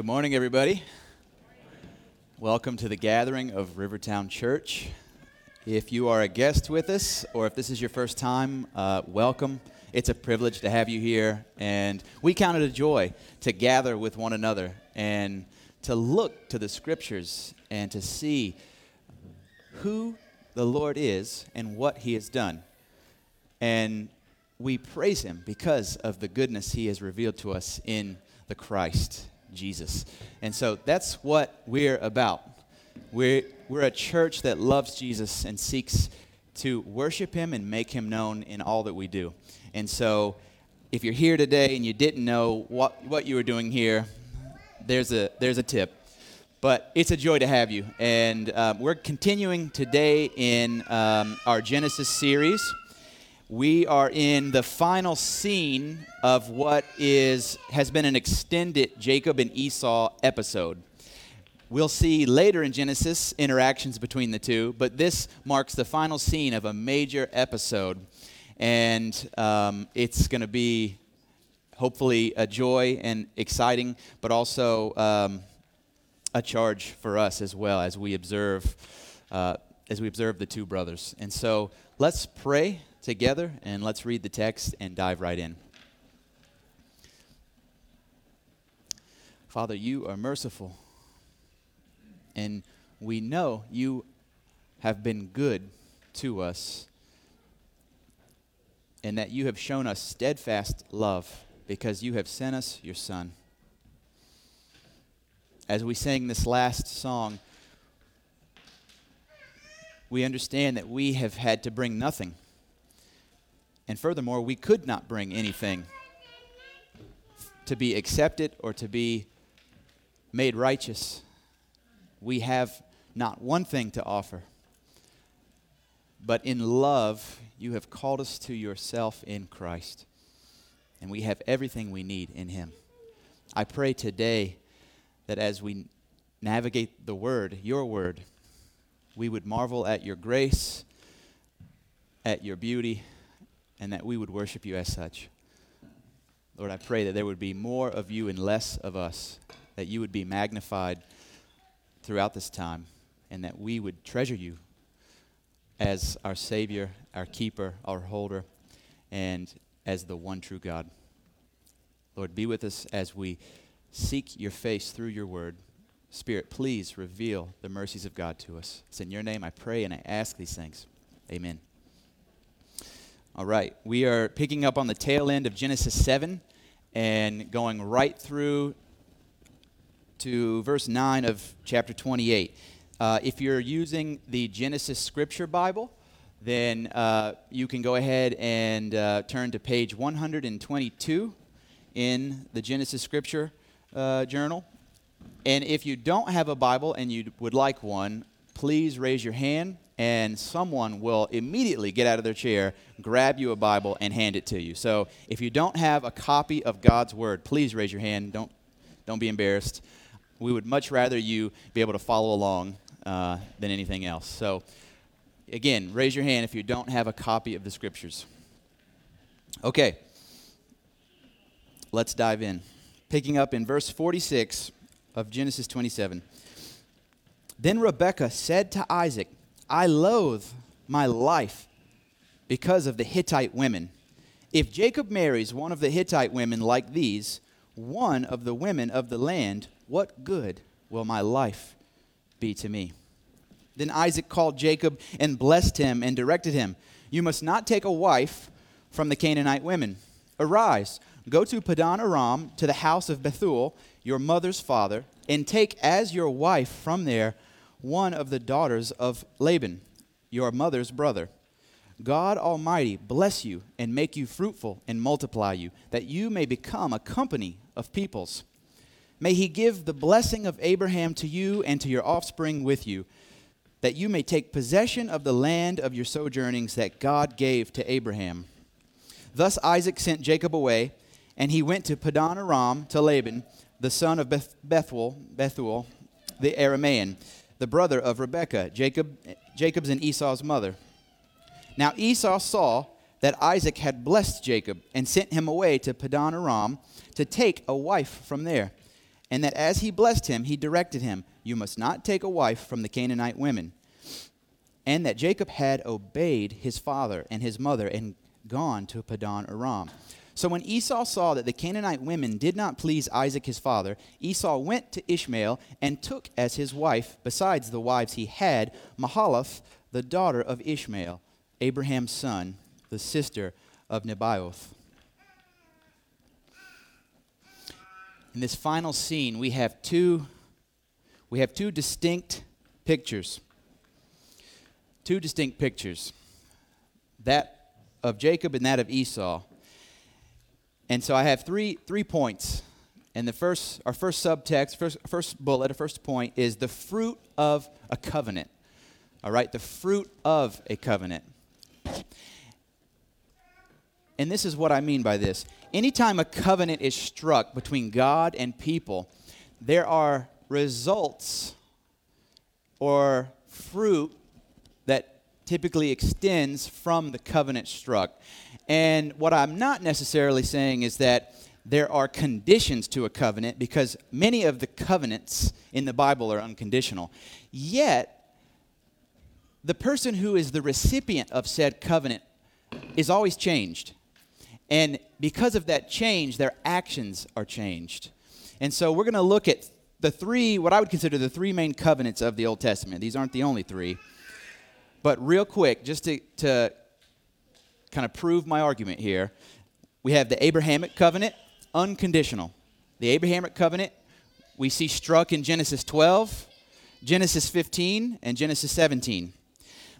Good morning, everybody. Good morning. Welcome to the gathering of Rivertown Church. If you are a guest with us, or if this is your first time, welcome. It's a privilege to have you here, and we count it a joy to gather with one another and to look to the Scriptures and to see who the Lord is and what He has done. And we praise Him because of the goodness He has revealed to us in the Christ Jesus. And so that's what we're about. We're a church that loves Jesus and seeks to worship Him and make Him known in all that we do. And so if you're here today and you didn't know what you were doing here, there's a tip. But it's a joy to have you. And we're continuing today in our Genesis series. We are in the final scene of what has been an extended Jacob and Esau episode. We'll see later in Genesis interactions between the two, but this marks the final scene of a major episode, and it's going to be hopefully a joy and exciting, but also a charge for us as well as we observe the two brothers. And so let's pray together, and let's read the text and dive right in. Father, you are merciful, and we know you have been good to us, and that you have shown us steadfast love because you have sent us your Son. As we sang this last song, we understand that we have had to bring nothing. And furthermore, we could not bring anything to be accepted or to be made righteous. We have not one thing to offer. But in love, you have called us to yourself in Christ. And we have everything we need in Him. I pray today that as we navigate the Word, your Word, we would marvel at your grace, at your beauty, and that we would worship you as such. Lord, I pray that there would be more of you and less of us, that you would be magnified throughout this time, and that we would treasure you as our Savior, our Keeper, our Holder, and as the one true God. Lord, be with us as we seek your face through your word. Spirit, please reveal the mercies of God to us. It's in your name I pray and I ask these things. Amen. All right, we are picking up on the tail end of Genesis 7 and going right through to verse 9 of chapter 28. If you're using the Genesis Scripture Bible, then you can go ahead and turn to page 122 in the Genesis Scripture Journal. And if you don't have a Bible and you would like one, please raise your hand, and someone will immediately get out of their chair, grab you a Bible, and hand it to you. So if you don't have a copy of God's Word, please raise your hand. Don't be embarrassed. We would much rather you be able to follow along than anything else. So again, raise your hand if you don't have a copy of the Scriptures. Okay, let's dive in. Picking up in verse 46 of Genesis 27. Then Rebekah said to Isaac, "I loathe my life because of the Hittite women. If Jacob marries one of the Hittite women like these, one of the women of the land, what good will my life be to me?" Then Isaac called Jacob and blessed him and directed him, "You must not take a wife from the Canaanite women. Arise, go to Paddan-aram, to the house of Bethuel, your mother's father, and take as your wife from there one of the daughters of Laban, your mother's brother. God Almighty bless you and make you fruitful and multiply you, that you may become a company of peoples. May He give the blessing of Abraham to you and to your offspring with you, that you may take possession of the land of your sojournings that God gave to Abraham." Thus Isaac sent Jacob away, and he went to Paddan-aram to Laban, the son of Bethuel, the Aramean, the brother of Rebekah, Jacob's and Esau's mother. Now Esau saw that Isaac had blessed Jacob and sent him away to Paddan-aram to take a wife from there. and that as he blessed him, he directed him, "You must not take a wife from the Canaanite women," and that Jacob had obeyed his father and his mother and gone to Paddan-aram. So when Esau saw that the Canaanite women did not please Isaac his father, Esau went to Ishmael and took as his wife, besides the wives he had, Mahalath, the daughter of Ishmael, Abraham's son, the sister of Nebaioth. In this final scene, we have two distinct pictures. Two distinct pictures, that of Jacob and that of Esau. And so I have three points. And our first bullet, is the fruit of a covenant. All right, the fruit of a covenant. And this is what I mean by this. Anytime a covenant is struck between God and people, there are results or fruit that typically extends from the covenant struck. And what I'm not necessarily saying is that there are conditions to a covenant, because many of the covenants in the Bible are unconditional. Yet, the person who is the recipient of said covenant is always changed. And because of that change, their actions are changed. And so we're going to look at what I would consider the three main covenants of the Old Testament. These aren't the only three. But real quick, just to kind of prove my argument here, we have the Abrahamic covenant, unconditional. The Abrahamic covenant we see struck in Genesis 12, Genesis 15, and Genesis 17.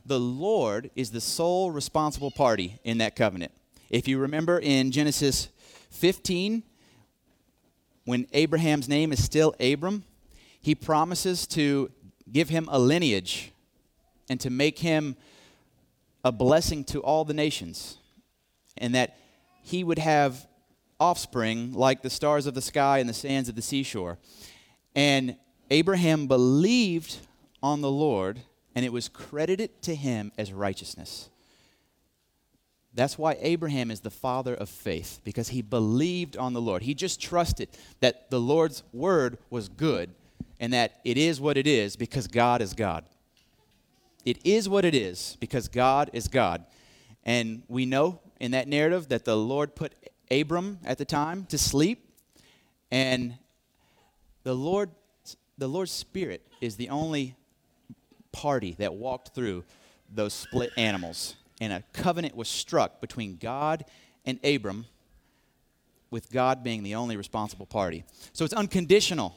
The Lord is the sole responsible party in that covenant. If you remember in Genesis 15, when Abraham's name is still Abram, he promises to give him a lineage and to make him a blessing to all the nations, and that he would have offspring like the stars of the sky and the sands of the seashore. And Abraham believed on the Lord, and it was credited to him as righteousness. That's why Abraham is the father of faith, because he believed on the Lord. He just trusted that the Lord's word was good and that it is what it is because God is God. It is what it is because God is God. And we know in that narrative that the Lord put Abram at the time to sleep. And the Lord's spirit is the only party that walked through those split animals. And a covenant was struck between God and Abram, with God being the only responsible party. So it's unconditional.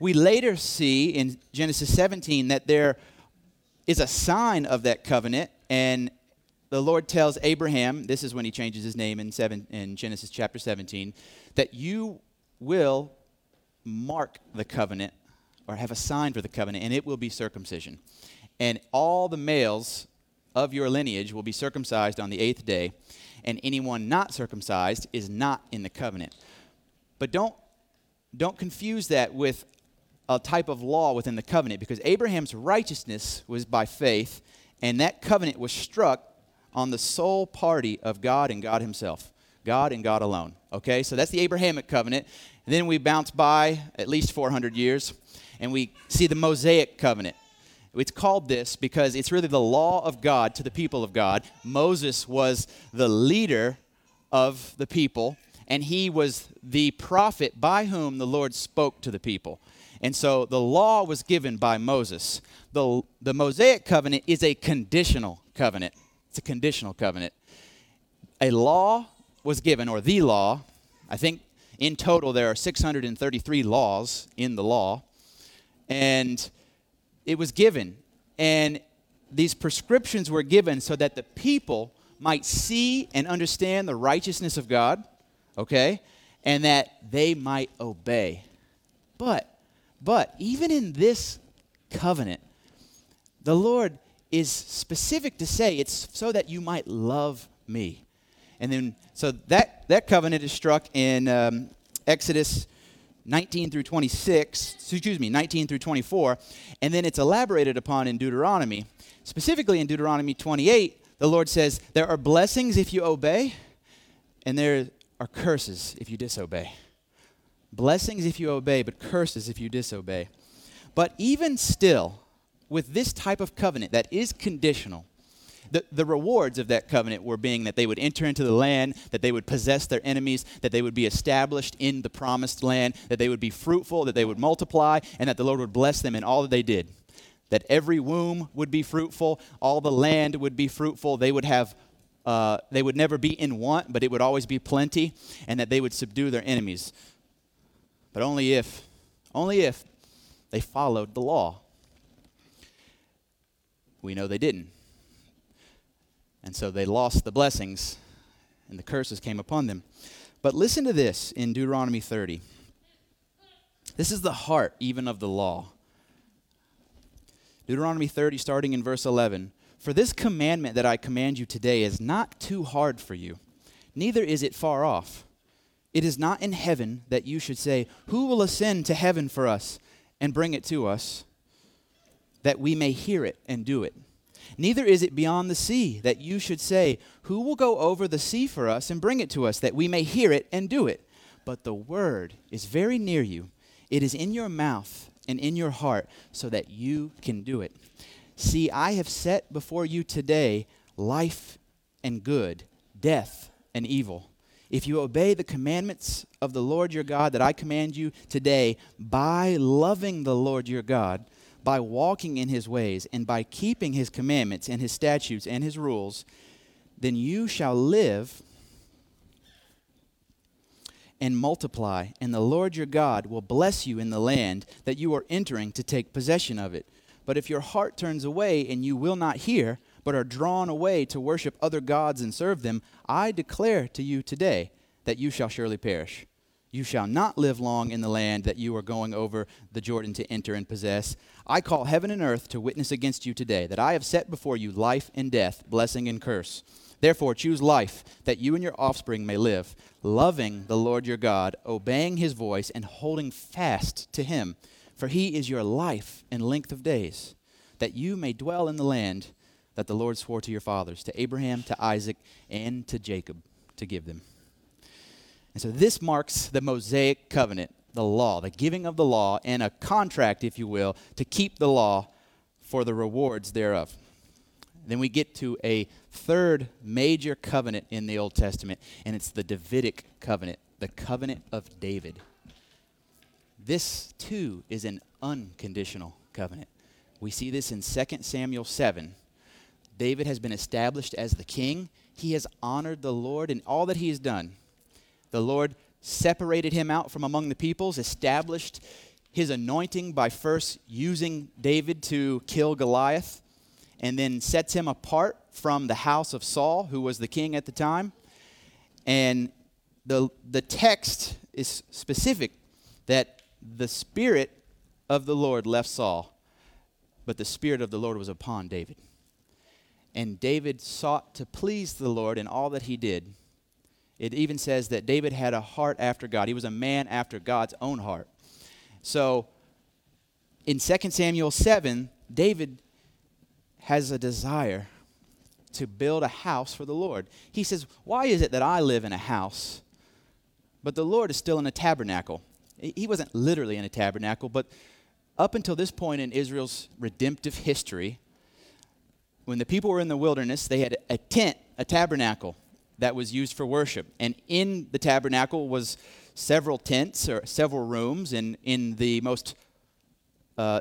We later see in Genesis 17 that there is a sign of that covenant, and the Lord tells Abraham, this is when he changes his name in Genesis chapter 17, that you will mark the covenant or have a sign for the covenant, and it will be circumcision. And all the males of your lineage will be circumcised on the eighth day, and anyone not circumcised is not in the covenant. But don't confuse that with a type of law within the covenant, because Abraham's righteousness was by faith, and that covenant was struck on the sole party of God and God himself, God and God alone. Okay, so that's the Abrahamic covenant. And then we bounce by at least 400 years, and we see the Mosaic covenant. It's called this because it's really the law of God to the people of God. Moses was the leader of the people, and he was the prophet by whom the Lord spoke to the people. And so the law was given by Moses. The Mosaic covenant is a conditional covenant. It's a conditional covenant. A law was given, or the law. I think in total there are 633 laws in the law. And it was given. And these prescriptions were given so that the people might see and understand the righteousness of God, okay, and that they might obey. But even in this covenant, the Lord is specific to say, it's so that you might love me. And then, so that covenant is struck in Exodus 19 through 24, and then it's elaborated upon in Deuteronomy. Specifically in Deuteronomy 28, the Lord says, there are blessings if you obey, and there are curses if you disobey. Blessings if you obey, but curses if you disobey. But even still, with this type of covenant that is conditional, the rewards of that covenant were being that they would enter into the land, that they would possess their enemies, that they would be established in the promised land, that they would be fruitful, that they would multiply, and that the Lord would bless them in all that they did. That every womb would be fruitful, all the land would be fruitful, they would have they would never be in want, but it would always be plenty, and that they would subdue their enemies. But only if they followed the law. We know they didn't. And so they lost the blessings, and the curses came upon them. But listen to this in Deuteronomy 30. This is the heart even of the law. Deuteronomy 30, starting in verse 11. For this commandment that I command you today is not too hard for you, neither is it far off. It is not in heaven that you should say, who will ascend to heaven for us and bring it to us, that we may hear it and do it? Neither is it beyond the sea that you should say, who will go over the sea for us and bring it to us, that we may hear it and do it? But the word is very near you. It is in your mouth and in your heart, so that you can do it. See, I have set before you today life and good, death and evil. If you obey the commandments of the Lord your God that I command you today, by loving the Lord your God, by walking in his ways, and by keeping his commandments and his statutes and his rules, then you shall live and multiply, and the Lord your God will bless you in the land that you are entering to take possession of it. But if your heart turns away and you will not hear, but are drawn away to worship other gods and serve them, I declare to you today that you shall surely perish. You shall not live long in the land that you are going over the Jordan to enter and possess. I call heaven and earth to witness against you today that I have set before you life and death, blessing and curse. Therefore choose life, that you and your offspring may live, loving the Lord your God, obeying his voice, and holding fast to him. For he is your life and length of days, that you may dwell in the land that the Lord swore to your fathers, to Abraham, to Isaac, and to Jacob, to give them. And so this marks the Mosaic covenant, the law, the giving of the law, and a contract, if you will, to keep the law for the rewards thereof. Then we get to a third major covenant in the Old Testament, and it's the Davidic covenant, the covenant of David. This, too, is an unconditional covenant. We see this in 2 Samuel 7. David has been established as the king. He has honored the Lord in all that he has done. The Lord separated him out from among the peoples, established his anointing by first using David to kill Goliath, and then sets him apart from the house of Saul, who was the king at the time. And the text is specific that the Spirit of the Lord left Saul, but the Spirit of the Lord was upon David. And David sought to please the Lord in all that he did. It even says that David had a heart after God. He was a man after God's own heart. So in 2 Samuel 7, David has a desire to build a house for the Lord. He says, why is it that I live in a house, but the Lord is still in a tabernacle? He wasn't literally in a tabernacle, but up until this point in Israel's redemptive history, when the people were in the wilderness, they had a tent, a tabernacle, that was used for worship. And in the tabernacle was several tents or several rooms, and in the most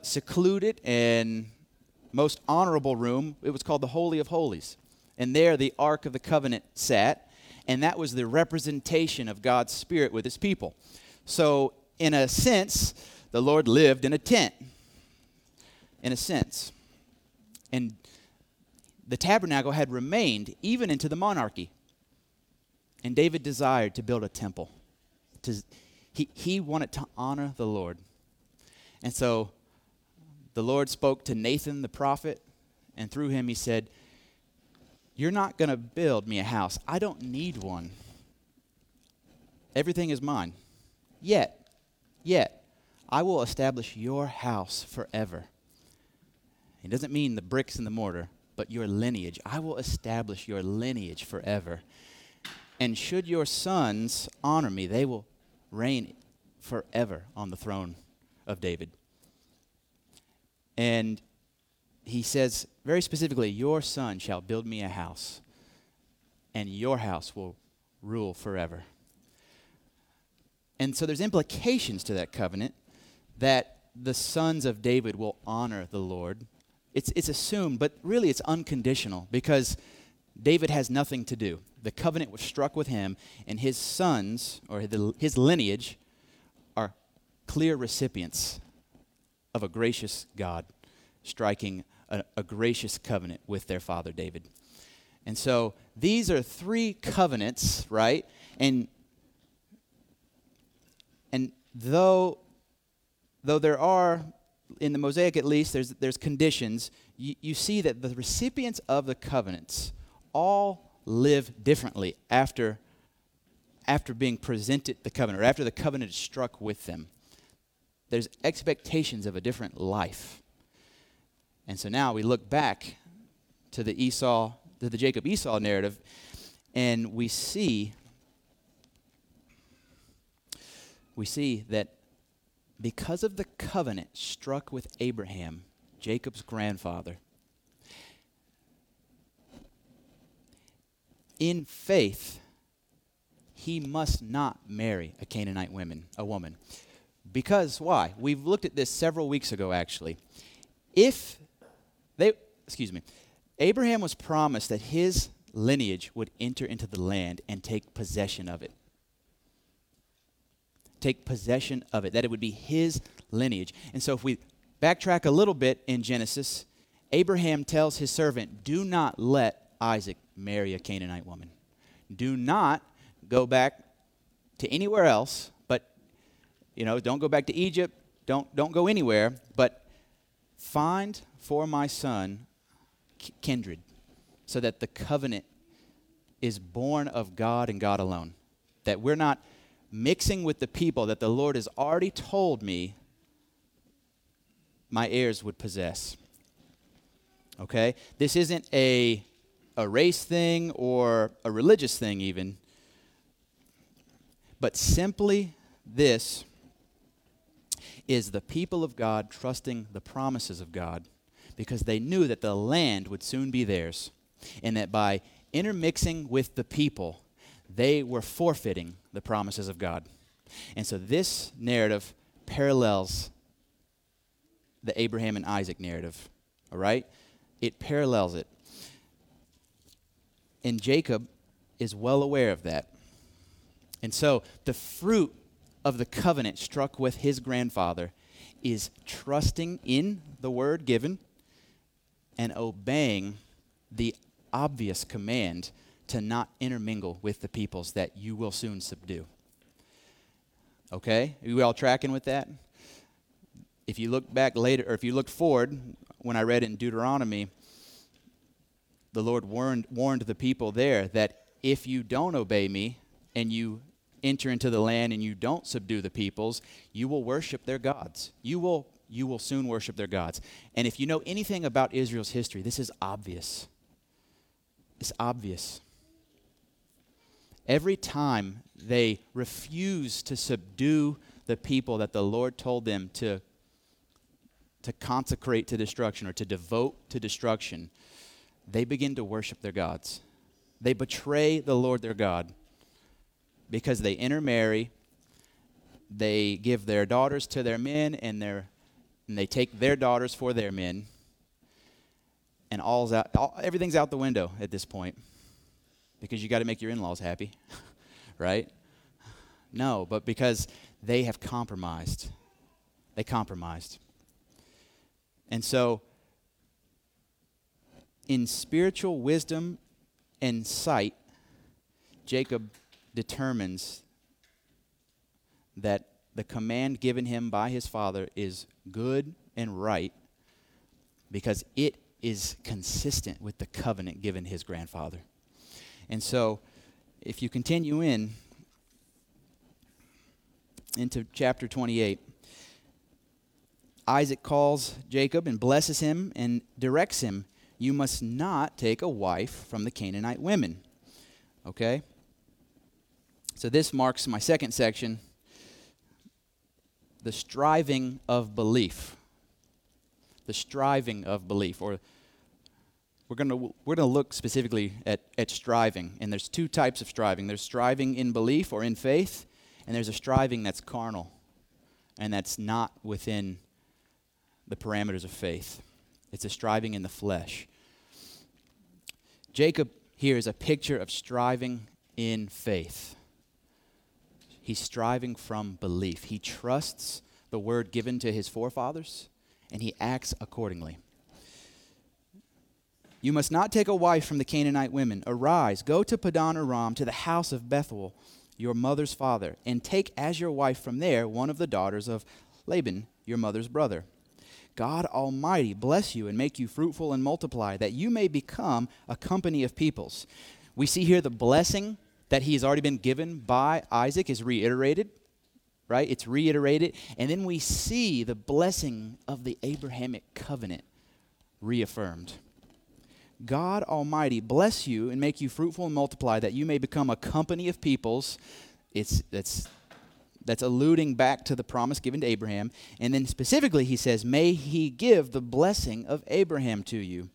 secluded and most honorable room, it was called the Holy of Holies. And there the Ark of the Covenant sat, and that was the representation of God's Spirit with his people. So in a sense, the Lord lived in a tent, in a sense. And the tabernacle had remained even into the monarchy. And David desired to build a temple. He wanted to honor the Lord. And so the Lord spoke to Nathan the prophet, and through him he said, you're not going to build me a house. I don't need one. Everything is mine. Yet, I will establish your house forever. It doesn't mean the bricks and the mortar, but your lineage. I will establish your lineage forever. And should your sons honor me, they will reign forever on the throne of David. And he says very specifically, your son shall build me a house, and your house will rule forever. And so there's implications to that covenant that the sons of David will honor the Lord. It's assumed, but really it's unconditional, because David has nothing to do. The covenant was struck with him, and his sons, or his lineage, are clear recipients of a gracious God striking a gracious covenant with their father David. And so these are three covenants, right? And though there are, in the Mosaic at least, there's conditions, you see that the recipients of the covenants all live differently after being presented the covenant, or after the covenant is struck with them. There's expectations of a different life. And so now we look back to the Jacob-Esau narrative, and we see that because of the covenant struck with Abraham, Jacob's grandfather, in faith, he must not marry a Canaanite woman. Because why? We've looked at this several weeks ago, actually. Abraham was promised that his lineage would enter into the land and take possession of it. That it would be his lineage. And so if we backtrack a little bit in Genesis, Abraham tells his servant, do not let Isaac marry a Canaanite woman. Do not go back to anywhere else, but, don't go back to Egypt, don't go anywhere, but find for my son kindred, so that the covenant is born of God and God alone, that we're not mixing with the people that the Lord has already told me my heirs would possess. Okay? This isn't a race thing or a religious thing even, but simply this is the people of God trusting the promises of God, because they knew that the land would soon be theirs, and that by intermixing with the people, they were forfeiting the promises of God. And so this narrative parallels the Abraham and Isaac narrative, all right? It parallels it. And Jacob is well aware of that. And so the fruit of the covenant struck with his grandfather is trusting in the word given and obeying the obvious command to not intermingle with the peoples that you will soon subdue. Okay? Are you all tracking with that? If you look back later, or if you look forward, when I read it in Deuteronomy, the Lord warned the people there that if you don't obey me and you enter into the land and you don't subdue the peoples, you will worship their gods. You will soon worship their gods. And if you know anything about Israel's history, this is obvious. It's obvious. Every time they refuse to subdue the people that the Lord told them to consecrate to destruction, or to devote to destruction, they begin to worship their gods. They betray the Lord their God because they intermarry, they give their daughters to their men, and they take their daughters for their men, and everything's out the window at this point, because you got to make your in-laws happy, right? No, but because they have compromised. They compromised. And so in spiritual wisdom and sight, Jacob determines that the command given him by his father is good and right, because it is consistent with the covenant given his grandfather. And so if you continue into chapter 28, Isaac calls Jacob and blesses him and directs him, you must not take a wife from the Canaanite women. Okay? So this marks my second section, the striving of belief. The striving of belief, or we're going to look specifically at striving, and there's two types of striving. There's striving in belief or in faith, and there's a striving that's carnal, and that's not within the parameters of faith. It's a striving in the flesh. Jacob here is a picture of striving in faith. He's striving from belief. He trusts the word given to his forefathers, and he acts accordingly. You must not take a wife from the Canaanite women. Arise, go to Paddan-aram, to the house of Bethuel, your mother's father, and take as your wife from there one of the daughters of Laban, your mother's brother. God Almighty bless you and make you fruitful and multiply, that you may become a company of peoples. We see here the blessing that he has already been given by Isaac is reiterated. Right? It's reiterated. And then we see the blessing of the Abrahamic covenant reaffirmed. God Almighty bless you and make you fruitful and multiply, that you may become a company of peoples. That's alluding back to the promise given to Abraham. And then specifically he says, may he give the blessing of Abraham to you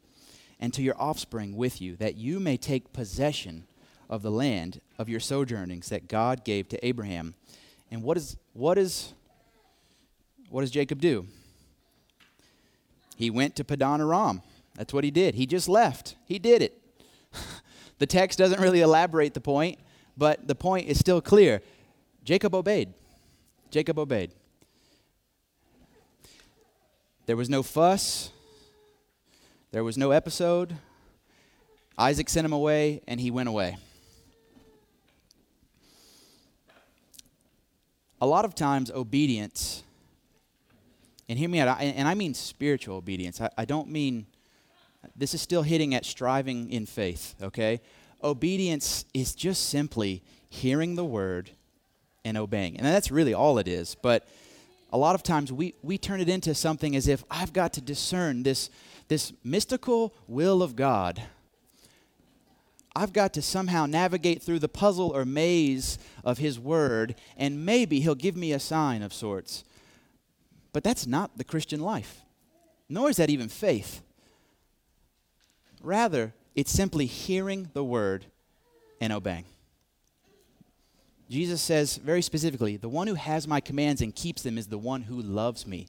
and to your offspring with you, that you may take possession of the land of your sojournings that God gave to Abraham. And what does Jacob do? He went to Paddan-aram. That's what he did. He just left. He did it. The text doesn't really elaborate the point, but the point is still clear. Jacob obeyed. Jacob obeyed. There was no fuss. There was no episode. Isaac sent him away, and he went away. A lot of times obedience, and hear me out, and I mean spiritual obedience. I don't mean, this is still hitting at striving in faith, okay? Obedience is just simply hearing the word and obeying. And that's really all it is. But a lot of times we turn it into something as if I've got to discern this mystical will of God. I've got to somehow navigate through the puzzle or maze of his word, and maybe he'll give me a sign of sorts. But that's not the Christian life, nor is that even faith. Rather, it's simply hearing the word and obeying. Jesus says very specifically, the one who has my commands and keeps them is the one who loves me.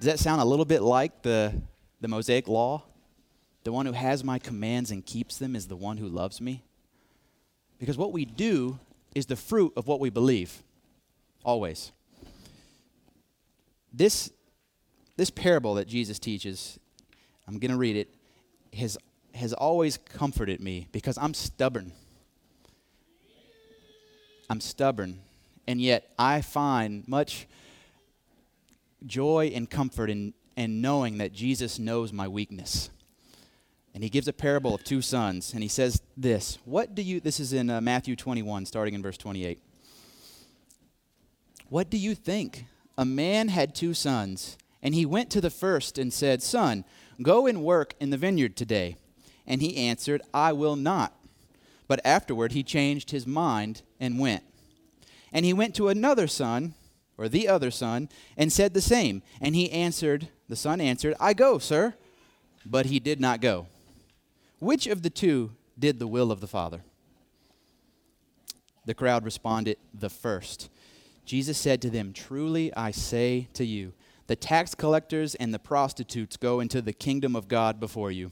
Does that sound a little bit like the Mosaic law? The one who has my commands and keeps them is the one who loves me. Because what we do is the fruit of what we believe, always. This parable that Jesus teaches, I'm going to read it, has always comforted me because I'm stubborn. I'm stubborn, and yet I find much joy and comfort in knowing that Jesus knows my weakness. And he gives a parable of two sons, and he says this. This is in Matthew 21, starting in verse 28. What do you think? A man had two sons, and he went to the first and said, Son, go and work in the vineyard today. And he answered, I will not. But afterward he changed his mind and went. And he went to the other son, and said the same. And the son answered, I go, sir. But he did not go. Which of the two did the will of the Father? The crowd responded, the first. Jesus said to them, Truly I say to you, the tax collectors and the prostitutes go into the kingdom of God before you.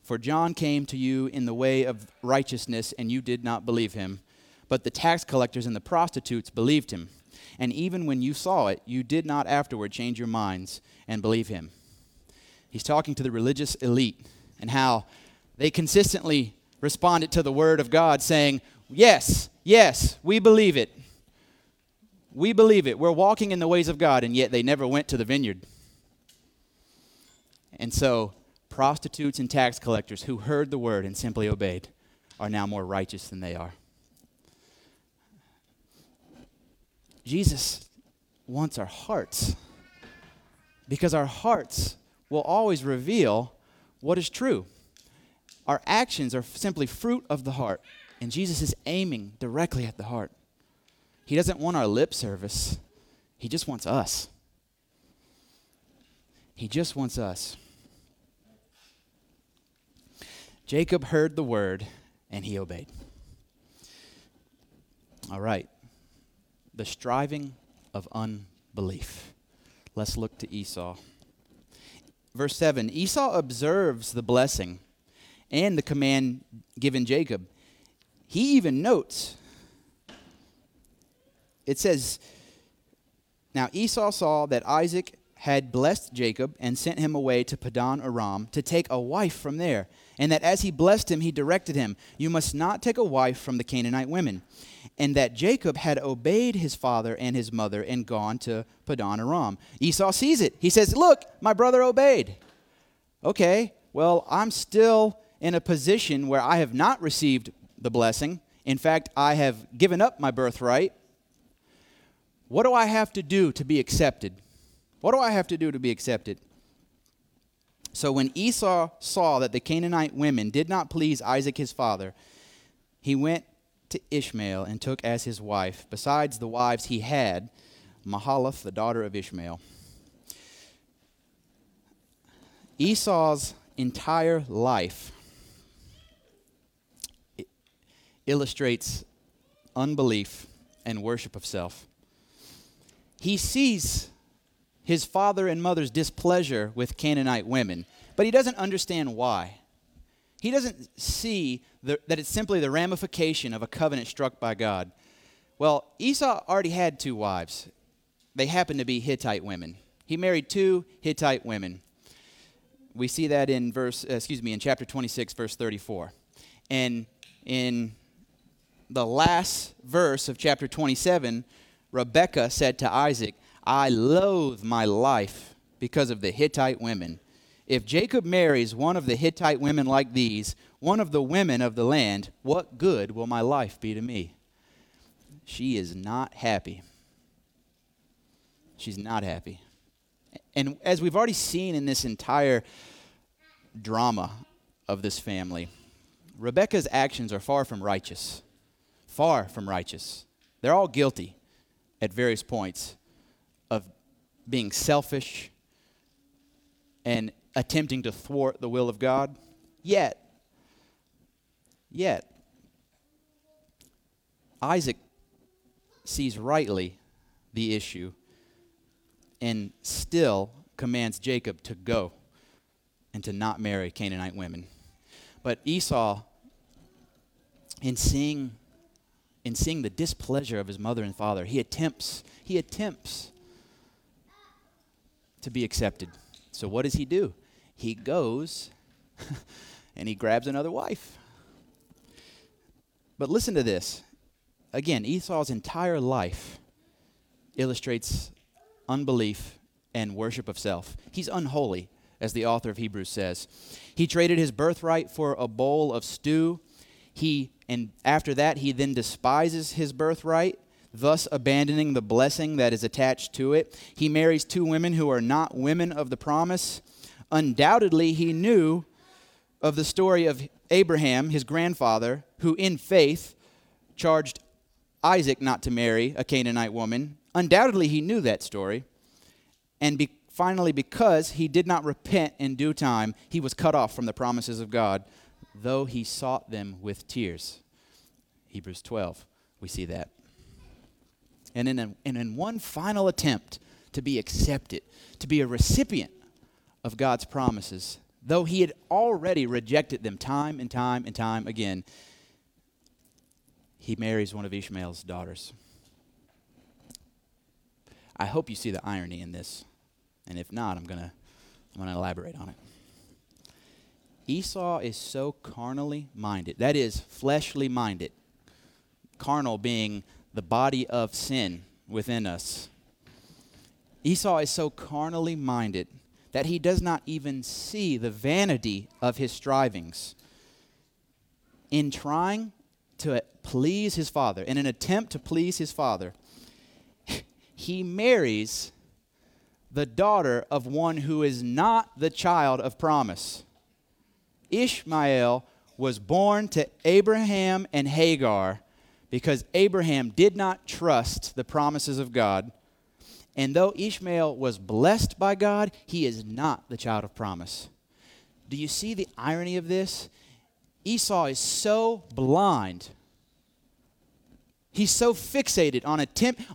For John came to you in the way of righteousness, and you did not believe him. But the tax collectors and the prostitutes believed him. And even when you saw it, you did not afterward change your minds and believe him. He's talking to the religious elite, and how they consistently responded to the word of God saying, yes, yes, we believe it. We believe it. We're walking in the ways of God, and yet they never went to the vineyard. And so prostitutes and tax collectors who heard the word and simply obeyed are now more righteous than they are. Jesus wants our hearts, because our hearts will always reveal what is true. Our actions are simply fruit of the heart, and Jesus is aiming directly at the heart. He doesn't want our lip service. He just wants us. He just wants us. Jacob heard the word, and he obeyed. All right. The striving of unbelief. Let's look to Esau. Verse 7, Esau observes the blessing and the command given Jacob. He even notes, it says, now Esau saw that Isaac had blessed Jacob and sent him away to Paddan-aram to take a wife from there, and that as he blessed him, he directed him, you must not take a wife from the Canaanite women, and that Jacob had obeyed his father and his mother and gone to Paddan-aram. Esau sees it. He says, look, my brother obeyed. Okay, well, I'm still in a position where I have not received the blessing. In fact, I have given up my birthright. What do I have to do to be accepted? What do I have to do to be accepted? So when Esau saw that the Canaanite women did not please Isaac his father, he went to Ishmael and took as his wife, besides the wives he had, Mahalath, the daughter of Ishmael. Esau's entire life illustrates unbelief and worship of self. He sees his father and mother's displeasure with Canaanite women, but he doesn't understand why. He doesn't see that it's simply the ramification of a covenant struck by God. Well, Esau already had two wives. They happened to be Hittite women. He married two Hittite women. We see that in chapter 26, verse 34. And in the last verse of chapter 27, Rebekah said to Isaac, I loathe my life because of the Hittite women. If Jacob marries one of the Hittite women like these, one of the women of the land, what good will my life be to me? She is not happy. She's not happy. And as we've already seen in this entire drama of this family, Rebekah's actions are far from righteous. Far from righteous. They're all guilty at various points of being selfish and attempting to thwart the will of God. Yet, Isaac sees rightly the issue and still commands Jacob to go and to not marry Canaanite women. But Esau, in seeing the displeasure of his mother and father, he attempts to be accepted. So what does he do? He goes and he grabs another wife. But listen to this. Again, Esau's entire life illustrates unbelief and worship of self. He's unholy, as the author of Hebrews says. He traded his birthright for a bowl of stew. And after that, he then despises his birthright, thus abandoning the blessing that is attached to it. He marries two women who are not women of the promise. Undoubtedly, he knew of the story of Abraham, his grandfather, who in faith charged Isaac not to marry a Canaanite woman. Undoubtedly, he knew that story. And finally, because he did not repent in due time, he was cut off from the promises of God, though he sought them with tears. Hebrews 12, we see that. And in one final attempt to be accepted, to be a recipient of God's promises, though he had already rejected them time and time and time again, he marries one of Ishmael's daughters. I hope you see the irony in this. And if not, I'm going to elaborate on it. Esau is so carnally minded, that is, fleshly minded. Carnal being the body of sin within us. Esau is so carnally minded that he does not even see the vanity of his strivings. In trying to please his father, in an attempt to please his father, he marries the daughter of one who is not the child of promise. Ishmael was born to Abraham and Hagar, because Abraham did not trust the promises of God, And though Ishmael was blessed by God, he is not the child of promise. Do you see the irony of this? Esau is so blind. He's so fixated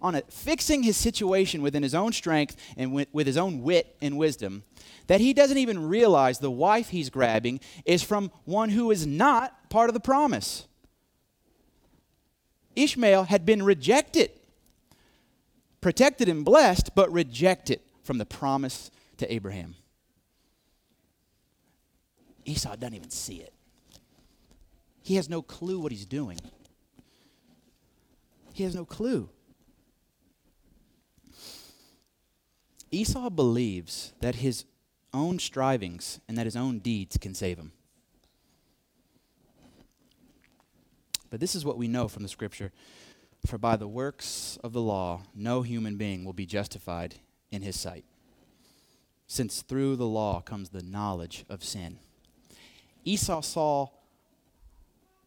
on fixing his situation within his own strength and with his own wit and wisdom that he doesn't even realize the wife he's grabbing is from one who is not part of the promise. Ishmael had been rejected, protected and blessed, but rejected from the promise to Abraham. Esau doesn't even see it. He has no clue what he's doing. He has no clue. Esau believes that his own strivings and that his own deeds can save him. But this is what we know from the scripture. For by the works of the law, no human being will be justified in his sight, since through the law comes the knowledge of sin. Esau saw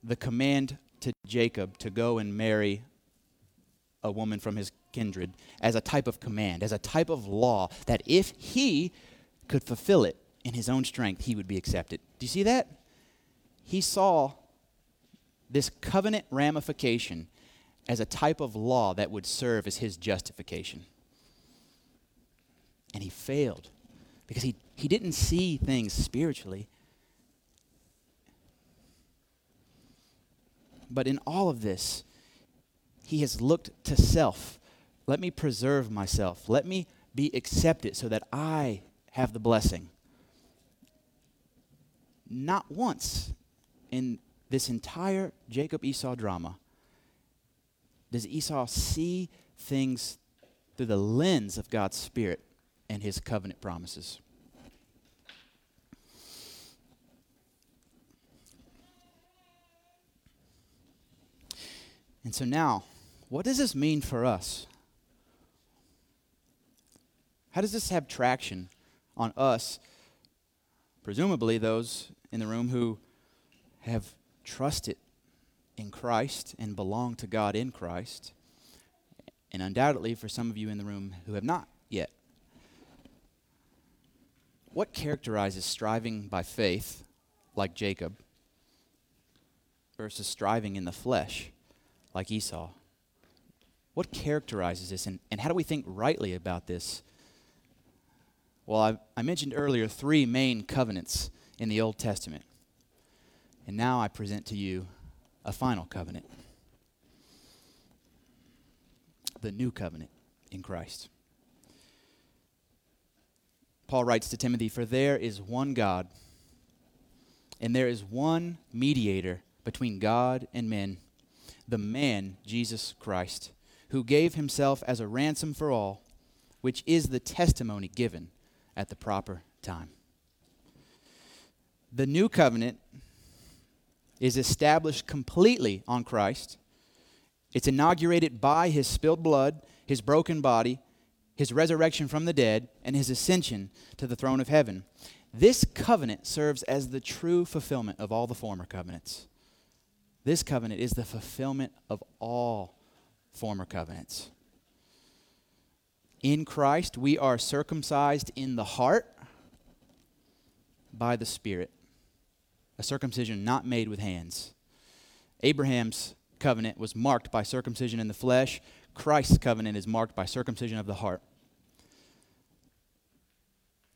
the command to Jacob to go and marry a woman from his kindred as a type of command, as a type of law, that if he could fulfill it in his own strength, he would be accepted. Do you see that? He saw this covenant ramification as a type of law that would serve as his justification. And he failed because he didn't see things spiritually. But in all of this, he has looked to self. Let me preserve myself. Let me be accepted so that I have the blessing. Not once in this entire Jacob-Esau drama does Esau see things through the lens of God's Spirit and his covenant promises. And so now, what does this mean for us? How does this have traction on us, presumably those in the room who have trusted in Christ and belong to God in Christ, and undoubtedly for some of you in the room who have not yet? What characterizes striving by faith, like Jacob, versus striving in the flesh, like Esau? What characterizes this, and how do we think rightly about this? Well, I mentioned earlier three main covenants in the Old Testament, and now I present to you a final covenant, the new covenant in Christ. Paul writes to Timothy, "For there is one God, and there is one mediator between God and men, the man Jesus Christ, who gave himself as a ransom for all, which is the testimony given at the proper time." The new covenant is established completely on Christ. It's inaugurated by his spilled blood, his broken body, his resurrection from the dead, and his ascension to the throne of heaven. This covenant serves as the true fulfillment of all the former covenants. This covenant is the fulfillment of all former covenants. In Christ, we are circumcised in the heart by the Spirit, a circumcision not made with hands. Abraham's covenant was marked by circumcision in the flesh. Christ's covenant is marked by circumcision of the heart.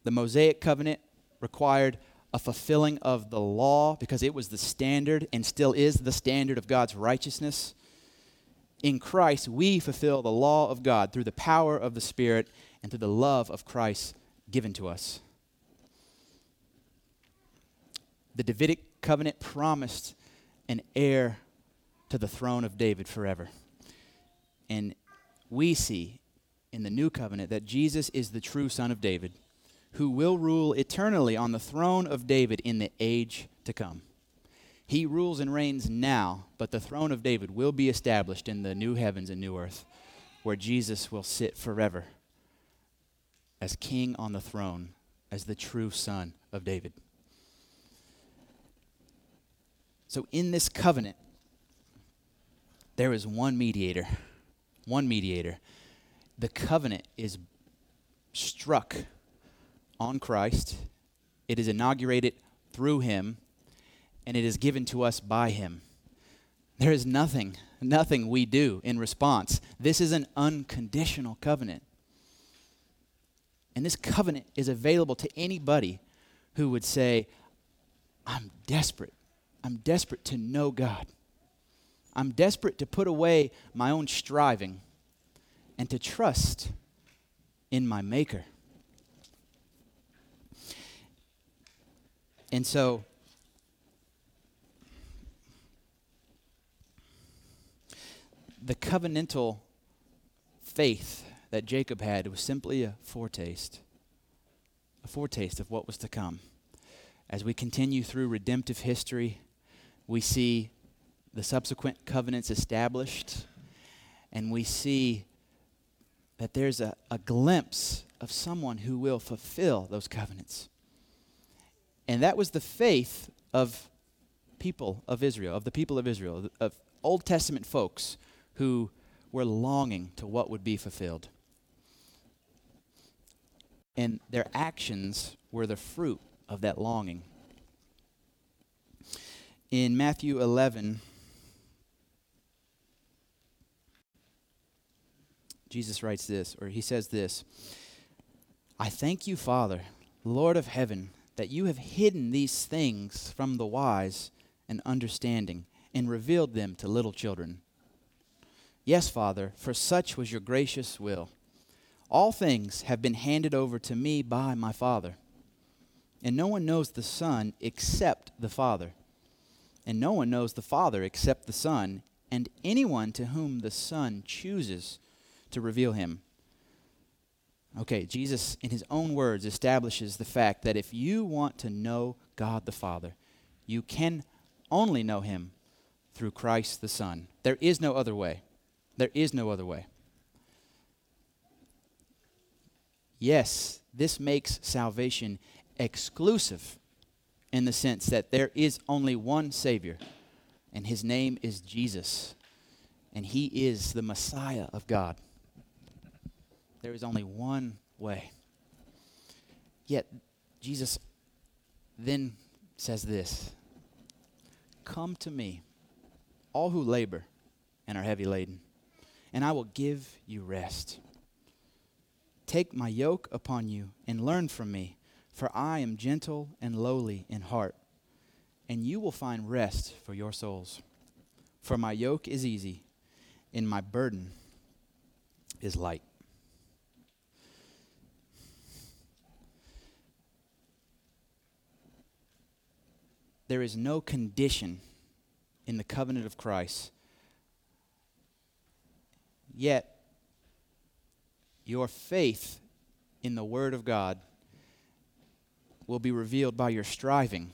The Mosaic covenant required a fulfilling of the law because it was the standard and still is the standard of God's righteousness. In Christ, we fulfill the law of God through the power of the Spirit and through the love of Christ given to us. The Davidic covenant promised an heir to the throne of David forever. And we see in the new covenant that Jesus is the true son of David, who will rule eternally on the throne of David in the age to come. He rules and reigns now, but the throne of David will be established in the new heavens and new earth, where Jesus will sit forever as king on the throne, as the true son of David. So in this covenant, there is one mediator, the covenant is struck on Christ. It is inaugurated through him, and it is given to us by him. There is nothing we do in response. This is an unconditional covenant. And this covenant is available to anybody who would say, I'm desperate. I'm desperate to know God. I'm desperate to put away my own striving and to trust in my Maker. And so, the covenantal faith that Jacob had was simply a foretaste of what was to come. As we continue through redemptive history, we see the subsequent covenants established, and we see that there's a glimpse of someone who will fulfill those covenants. And that was the faith of people of Israel, of Old Testament folks who were longing to what would be fulfilled. And their actions were the fruit of that longing. In Matthew 11, Jesus writes this, or he says this, I thank you, Father, Lord of heaven, that you have hidden these things from the wise and understanding and revealed them to little children. Yes, Father, for such was your gracious will. All things have been handed over to me by my Father. And no one knows the Son except the Father. And no one knows the Father except the Son, and anyone to whom the Son chooses to reveal him. Okay, Jesus, in his own words, establishes the fact that if you want to know God the Father, you can only know him through Christ the Son. There is no other way. There is no other way. Yes, this makes salvation exclusive in the sense that there is only one Savior, and his name is Jesus, and he is the Messiah of God. There is only one way. Yet, Jesus then says this, come to me, all who labor and are heavy laden, and I will give you rest. Take my yoke upon you and learn from me, for I am gentle and lowly in heart, and you will find rest for your souls. For my yoke is easy, and my burden is light. There is no condition in the covenant of Christ. Yet, your faith in the Word of God will be revealed by your striving,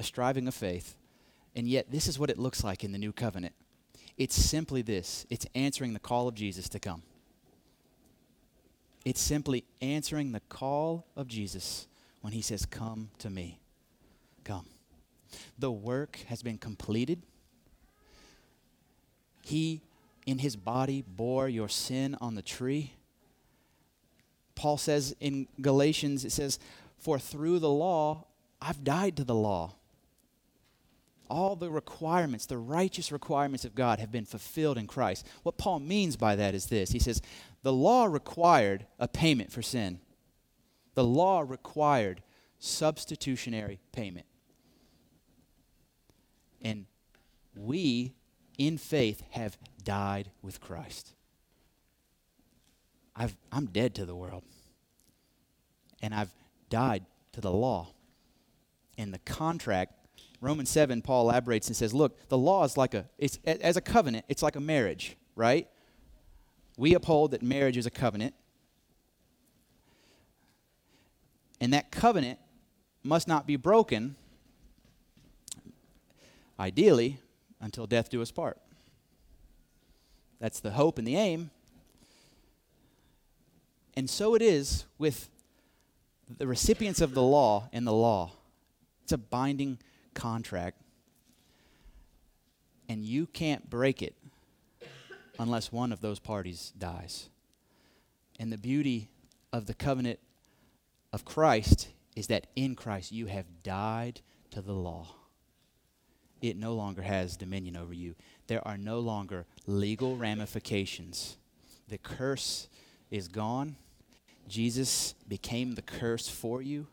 a striving of faith. And yet, this is what it looks like in the new covenant. It's simply this. It's answering the call of Jesus to come. It's simply answering the call of Jesus when he says, come to me. Come. The work has been completed. He, in his body, bore your sin on the tree. Paul says in Galatians, it says, for through the law, I've died to the law. All the requirements, the righteous requirements of God have been fulfilled in Christ. What Paul means by that is this. He says, the law required a payment for sin. The law required substitutionary payment. And we, in faith, have died with Christ. I'm dead to the world. And I've died to the law. And the contract, Romans 7, Paul elaborates and says, look, the law is like as a covenant, it's like a marriage, right? We uphold that marriage is a covenant. And that covenant must not be broken, ideally, until death do us part. That's the hope and the aim. And so it is with the recipients of the law and the law. It's a binding contract, and you can't break it unless one of those parties dies. And the beauty of the covenant of Christ is that in Christ you have died to the law. It no longer has dominion over you. There are no longer legal ramifications. The curse is gone. Jesus became the curse for you.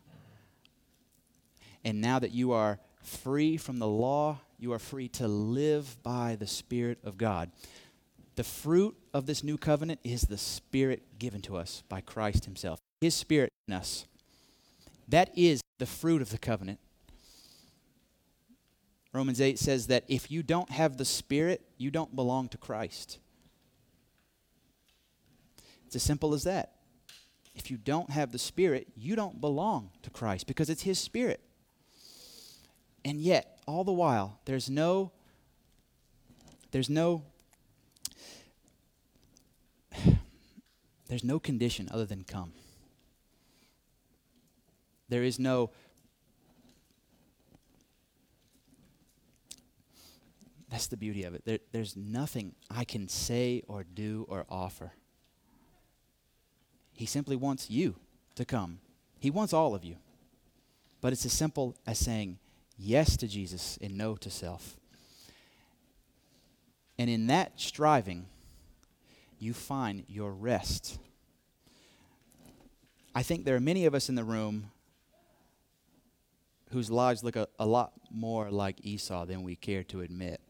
And now that you are free from the law, you are free to live by the Spirit of God. The fruit of this new covenant is the Spirit given to us by Christ himself. His Spirit in us. That is the fruit of the covenant. Romans 8 says that if you don't have the Spirit, you don't belong to Christ. It's as simple as that. If you don't have the Spirit, you don't belong to Christ because it's his Spirit. And yet, all the while, there's no condition other than come. There is no, that's the beauty of it. There's nothing I can say or do or offer. He simply wants you to come. He wants all of you. But it's as simple as saying yes to Jesus and no to self. And in that striving, you find your rest. I think there are many of us in the room whose lives look a lot more like Esau than we care to admit.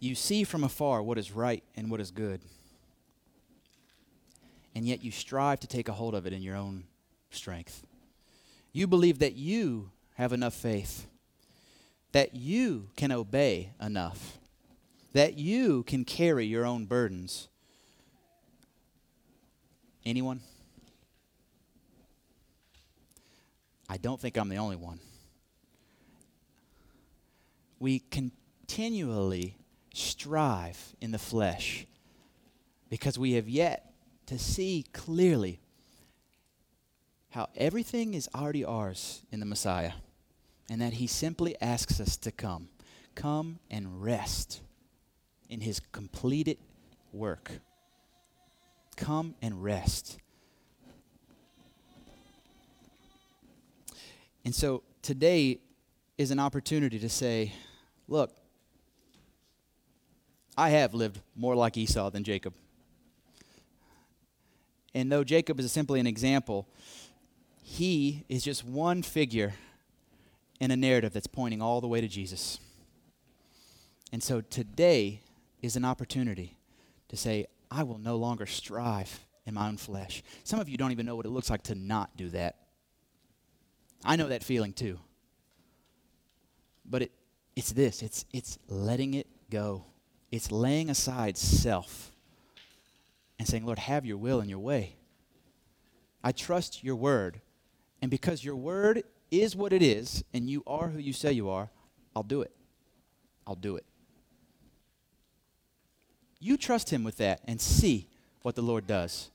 You see from afar what is right and what is good, and yet you strive to take a hold of it in your own strength. You believe that you have enough faith, that you can obey enough, that you can carry your own burdens. Anyone? I don't think I'm the only one. We continually strive in the flesh because we have yet to see clearly how everything is already ours in the Messiah, and that he simply asks us to come. Come and rest in his completed work. Come and rest. And so today is an opportunity to say, look, I have lived more like Esau than Jacob. And though Jacob is simply an example, he is just one figure in a narrative that's pointing all the way to Jesus. And so today is an opportunity to say, I will no longer strive in my own flesh. Some of you don't even know what it looks like to not do that. I know that feeling too. But it's this. It's letting it go. It's laying aside self and saying, Lord, have your will and your way. I trust your word. And because your word is what it is, and you are who you say you are, I'll do it. You trust him with that and see what the Lord does.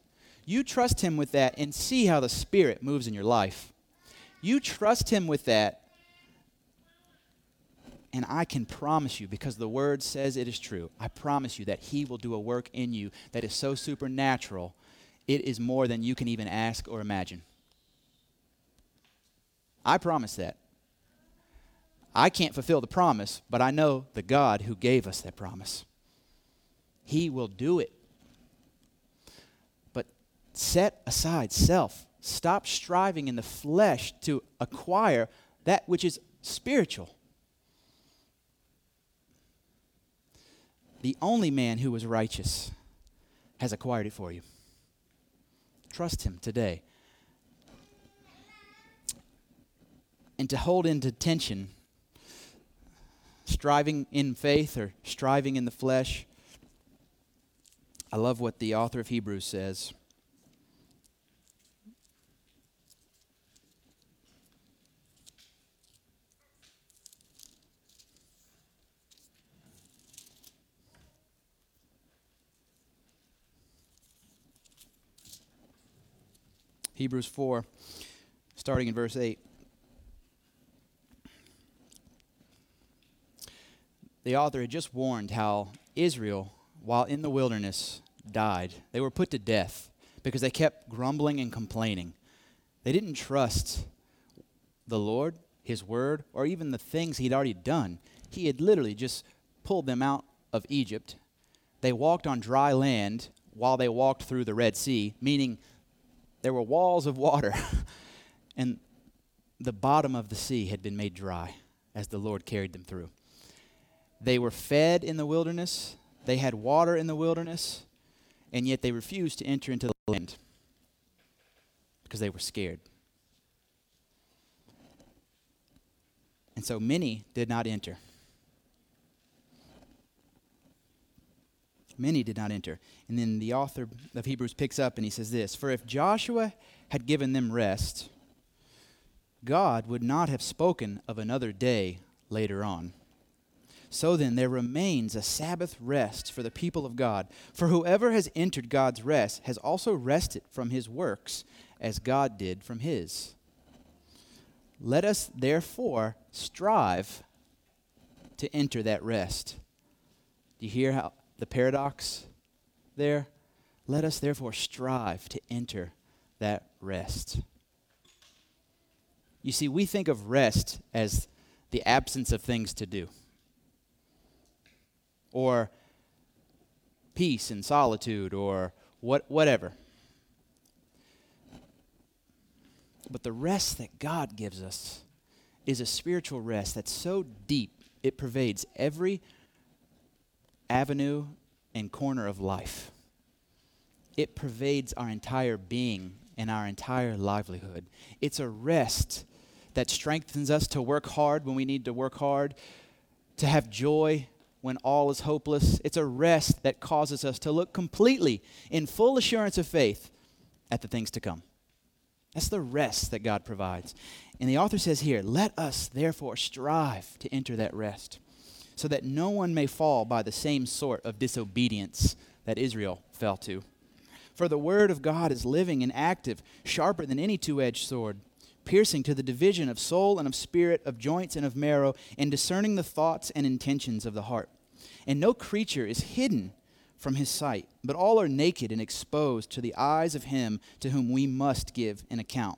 You trust him with that and see how the Spirit moves in your life. You trust him with that, and I can promise you, because the word says it is true, I promise you that he will do a work in you that is so supernatural, it is more than you can even ask or imagine. I promise that. I can't fulfill the promise, but I know the God who gave us that promise. He will do it. But set aside self. Stop striving in the flesh to acquire that which is spiritual. The only man who was righteous has acquired it for you. Trust him today. And to hold into tension, striving in faith or striving in the flesh, I love what the author of Hebrews says. Hebrews 4, starting in verse 8. the author had just warned how Israel, while in the wilderness, died. They were put to death because they kept grumbling and complaining. They didn't trust the Lord, His word, or even the things He'd already done. He had literally just pulled them out of Egypt. They walked on dry land while they walked through the Red Sea, meaning there were walls of water, and the bottom of the sea had been made dry as the Lord carried them through. They were fed in the wilderness. They had water in the wilderness, and yet they refused to enter into the land because they were scared. And so many did not enter. Many did not enter. And then the author of Hebrews picks up and he says this, "For if Joshua had given them rest, God would not have spoken of another day later on. So then there remains a Sabbath rest for the people of God. For whoever has entered God's rest has also rested from his works as God did from his. Let us therefore strive to enter that rest." Do you hear how the paradox there? Let us therefore strive to enter that rest. You see, we think of rest as the absence of things to do, or peace and solitude, or whatever. But the rest that God gives us is a spiritual rest that's so deep, it pervades every avenue and corner of life. It pervades our entire being and our entire livelihood. It's a rest that strengthens us to work hard when we need to work hard, to have joy when all is hopeless. It's a rest that causes us to look completely in full assurance of faith at the things to come. That's the rest that God provides. And the author says here, let us therefore strive to enter that rest so that no one may fall by the same sort of disobedience that Israel fell to. For the word of God is living and active, sharper than any two-edged sword, piercing to the division of soul and of spirit, of joints and of marrow, and discerning the thoughts and intentions of the heart. And no creature is hidden from his sight, but all are naked and exposed to the eyes of him to whom we must give an account.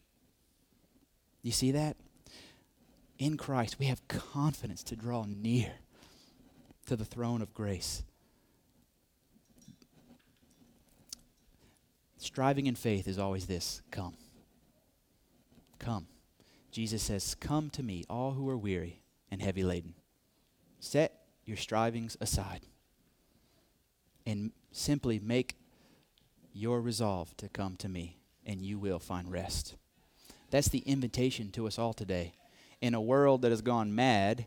You see that? In Christ, we have confidence to draw near to the throne of grace. Striving in faith is always this: come. Come. Jesus says, "Come to me, all who are weary and heavy laden." Set your strivings aside and simply make your resolve to come to me, and you will find rest. That's the invitation to us all today. In a world that has gone mad,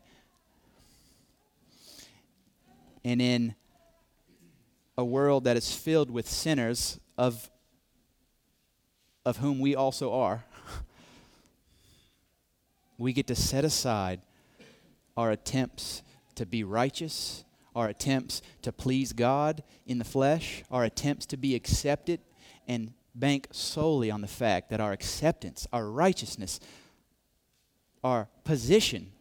and in a world that is filled with sinners, of whom we also are, we get to set aside our attempts to be righteous, our attempts to please God in the flesh, our attempts to be accepted, and bank solely on the fact that our acceptance, our righteousness, our position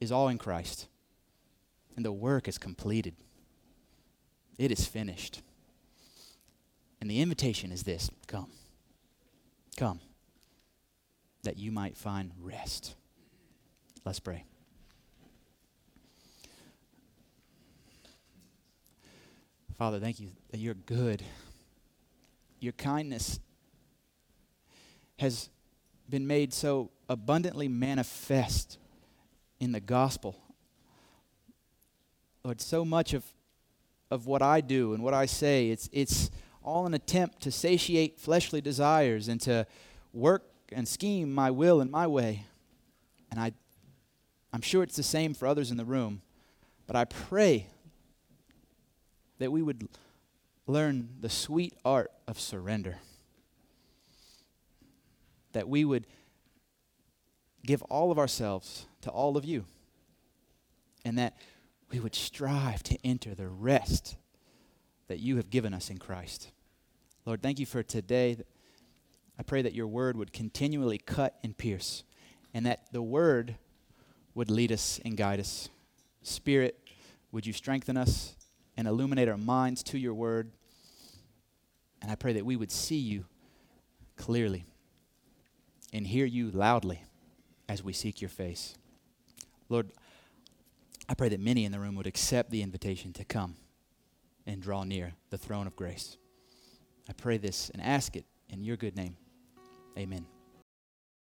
is all in Christ. And the work is completed. It is finished. And the invitation is this: come. Come, that you might find rest. Let's pray. Father, thank you that you're good. Your kindness has been made so abundantly manifest in the gospel. Lord, so much of what I do and what I say, it's all an attempt to satiate fleshly desires and to work and scheme my will and my way. And I'm sure it's the same for others in the room. But I pray that we would learn the sweet art of surrender. That we would give all of ourselves to all of you. And that we would strive to enter the rest that you have given us in Christ. Lord, thank you for today. I pray that your word would continually cut and pierce, and that the word would lead us and guide us. Spirit, would you strengthen us and illuminate our minds to your word? And I pray that we would see you clearly and hear you loudly as we seek your face. Lord, I pray that many in the room would accept the invitation to come and draw near the throne of grace. I pray this and ask it in your good name. Amen.